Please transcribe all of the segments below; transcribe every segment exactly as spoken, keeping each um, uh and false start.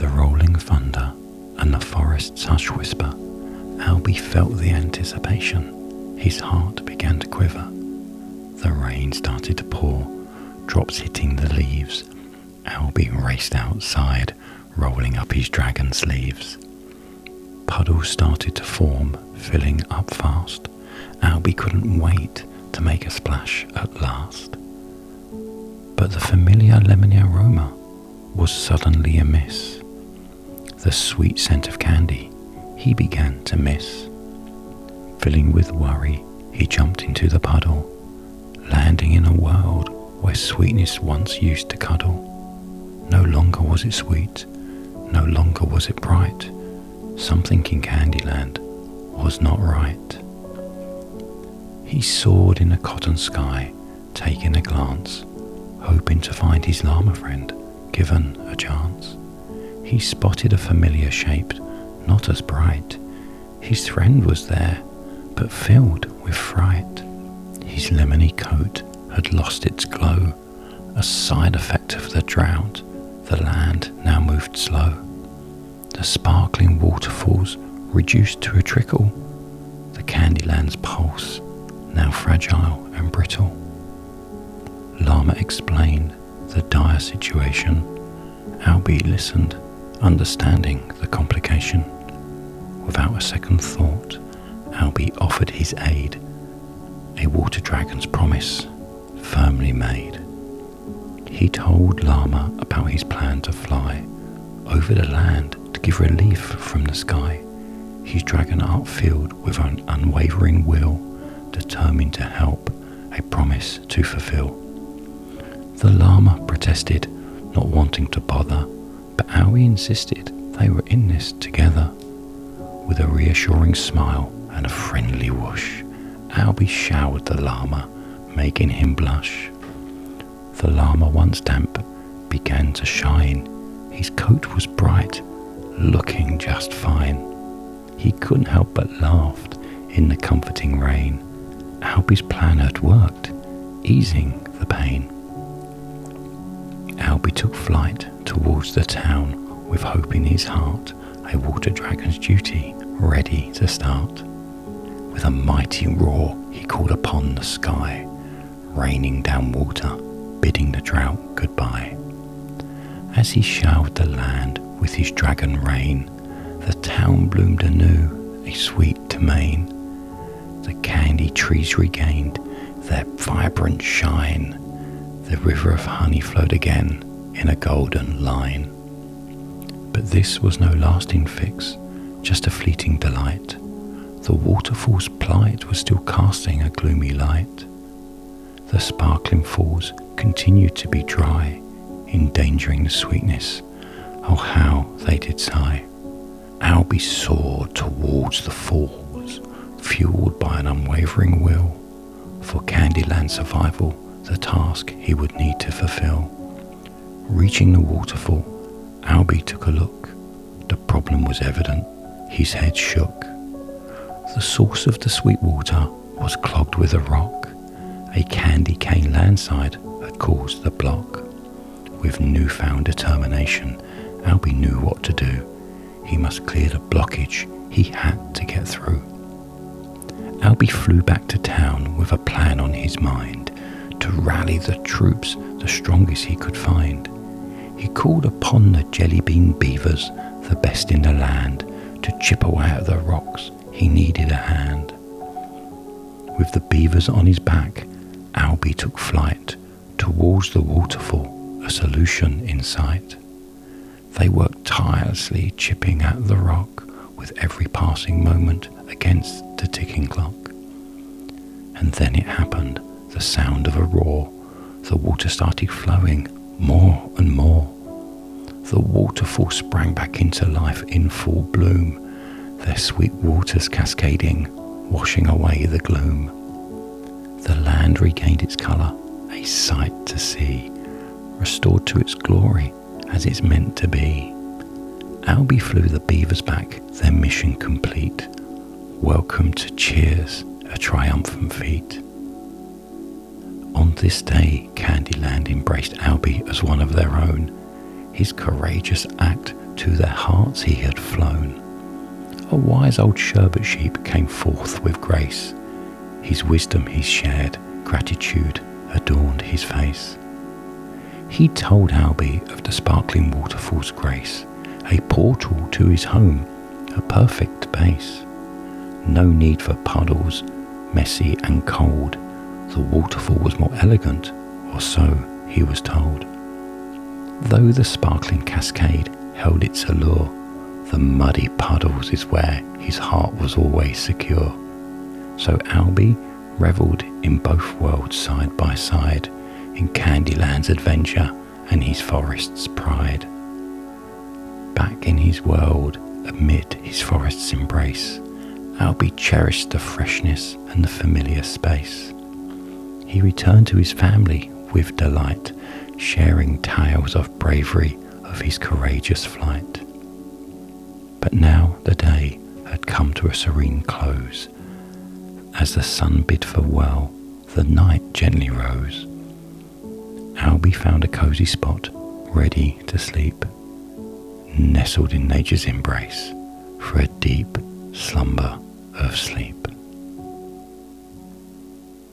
with the rolling thunder and the forest's hush whisper, Albie felt the anticipation. His heart began to quiver. The rain started to pour, drops hitting the leaves. Albie raced outside, rolling up his dragon sleeves. Puddles started to form, filling up fast. Albie couldn't wait to make a splash at last. But the familiar lemony aroma was suddenly amiss. The sweet scent of candy he began to miss. Filling with worry, he jumped into the puddle, landing in a world where sweetness once used to cuddle. No longer was it sweet, no longer was it bright. Something in Candyland was not right. He soared in a cotton sky, taking a glance, hoping to find his llama friend, given a chance. He spotted a familiar shape, not as bright. His friend was there, but filled with fright. His lemony coat had lost its glow, a side effect of the drought. The land now moved slow. The sparkling waterfalls reduced to a trickle. The Candyland's pulse, now fragile and brittle. Llama explained the dire situation. Albie listened, understanding the complication. Without a second thought, Albie offered his aid. A water dragon's promise, firmly made. He told Llama about his plan to fly over the land to give relief from the sky. His dragon art filled with an unwavering will, determined to help, a promise to fulfill. The llama protested, not wanting to bother, but Albie insisted they were in this together. With a reassuring smile and a friendly whoosh, Albie showered the llama, making him blush. The llama, once damp, began to shine. His coat was bright, looking just fine. He couldn't help but laughed in the comforting rain. Albie's plan had worked, easing the pain. Albie took flight towards the town with hope in his heart, a water dragon's duty ready to start. With a mighty roar, he called upon the sky, raining down water, bidding the drought goodbye. As he showered the land with his dragon rain, the town bloomed anew, a sweet domain. The candy trees regained their vibrant shine. The river of honey flowed again in a golden line. But this was no lasting fix, just a fleeting delight. The waterfall's plight was still casting a gloomy light. The sparkling falls continued to be dry, endangering the sweetness. Oh, how they did sigh. Albie soared towards the fall, fueled by an unwavering will. For Candyland's survival, the task he would need to fulfill. Reaching the waterfall, Albie took a look. The problem was evident, his head shook. The source of the sweet water was clogged with a rock. A candy cane landslide had caused the block. With newfound determination, Albie knew what to do. He must clear the blockage. He had to get through. Albie flew back to town with a plan on his mind, to rally the troops, the strongest he could find. He called upon the jellybean beavers, the best in the land, to chip away at the rocks. He needed a hand. With the beavers on his back, Albie took flight towards the waterfall, a solution in sight. They worked tirelessly, chipping at the rock, with every passing moment against the ticking clock. And then it happened, the sound of a roar. The water started flowing more and more. The waterfall sprang back into life in full bloom, their sweet waters cascading, washing away the gloom. The land regained its colour, a sight to see, restored to its glory as it's meant to be. Albie flew the beavers back, their mission complete. Welcome to cheers, a triumphant feat. On this day, Candyland embraced Albie as one of their own. His courageous act to their hearts he had flown. A wise old sherbet sheep came forth with grace. His wisdom he shared, gratitude adorned his face. He told Albi of the sparkling waterfall's grace, a portal to his home, a perfect base. No need for puddles, messy and cold. The waterfall was more elegant, or so he was told. Though the sparkling cascade held its allure, the muddy puddles is where his heart was always secure. So Albi revelled in both worlds side by side, in Candyland's adventure and his forest's pride. Back in his world, amid his forest's embrace, Albi cherished the freshness and the familiar space. He returned to his family with delight, sharing tales of bravery of his courageous flight. But now the day had come to a serene close. As the sun bid farewell, the night gently rose. Albi found a cosy spot, ready to sleep, nestled in nature's embrace for a deep slumber of sleep.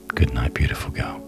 Good night, beautiful girl.